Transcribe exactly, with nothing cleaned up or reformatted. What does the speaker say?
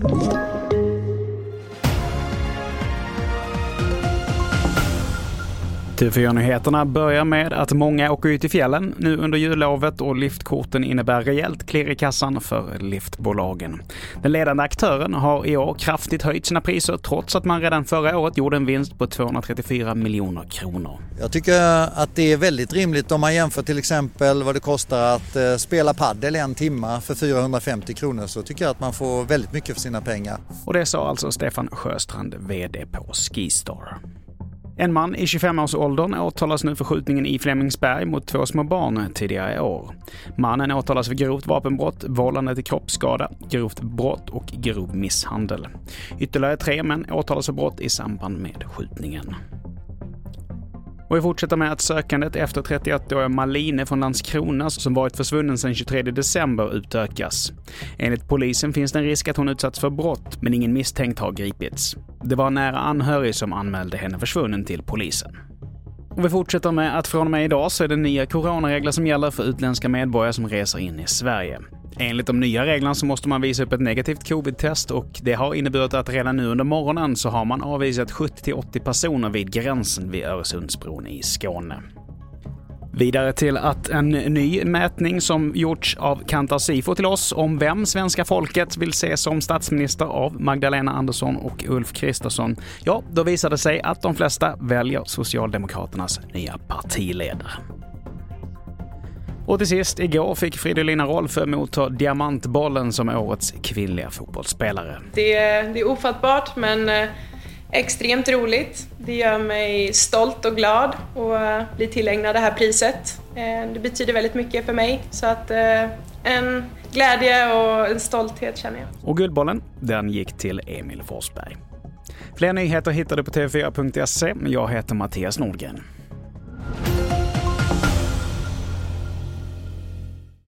T V fyra-nyheterna börjar med att många åker ut i fjällen nu under jullovet och liftkorten innebär rejält klirr i kassan för liftbolagen. Den ledande aktören har i år kraftigt höjt sina priser trots att man redan förra året gjorde en vinst på tvåhundratrettiofyra miljoner kronor. Jag tycker att det är väldigt rimligt om man jämför till exempel vad det kostar att spela paddel en timma för fyrahundrafemtio kronor, så tycker jag att man får väldigt mycket för sina pengar. Och det sa alltså Stefan Sjöstrand, vd på Skistar. En man i tjugofemårsåldern åtalas nu för skjutningen i Flemingsberg mot två små barn tidigare i år. Mannen åtalas för grovt vapenbrott, vållande till kroppsskada, grovt brott och grov misshandel. Ytterligare tre män åtalas för brott i samband med skjutningen. Och vi fortsätter med att sökandet efter trettioåtta-åriga Maline från Landskrona, som varit försvunnen sedan tjugotredje december, utökas. Enligt polisen finns det en risk att hon utsatts för brott, men ingen misstänkt har gripits. Det var nära anhörig som anmälde henne försvunnen till polisen. Och vi fortsätter med att från och med idag så är det nya coronaregler som gäller för utländska medborgare som reser in i Sverige. Enligt de nya reglerna så måste man visa upp ett negativt covid-test, och det har inneburit att redan nu under morgonen så har man avvisat sjuttio till åttio personer vid gränsen vid Öresundsbron i Skåne. Vidare till att en ny mätning som gjorts av Kantar Sifo till oss om vem svenska folket vill se som statsminister av Magdalena Andersson och Ulf Kristersson. Ja, då visade sig att de flesta väljer Socialdemokraternas nya partiledare. Och till sist, igår fick Fridolina Rolfö motta diamantbollen som årets kvinnliga fotbollsspelare. Det är, det är ofattbart, men extremt roligt. Det gör mig stolt och glad att bli tillägnad det här priset. Det betyder väldigt mycket för mig, så att en glädje och en stolthet känner jag. Och guldbollen, den gick till Emil Forsberg. Fler nyheter hittar du på tv fyra punkt se. Jag heter Mattias Nordgren.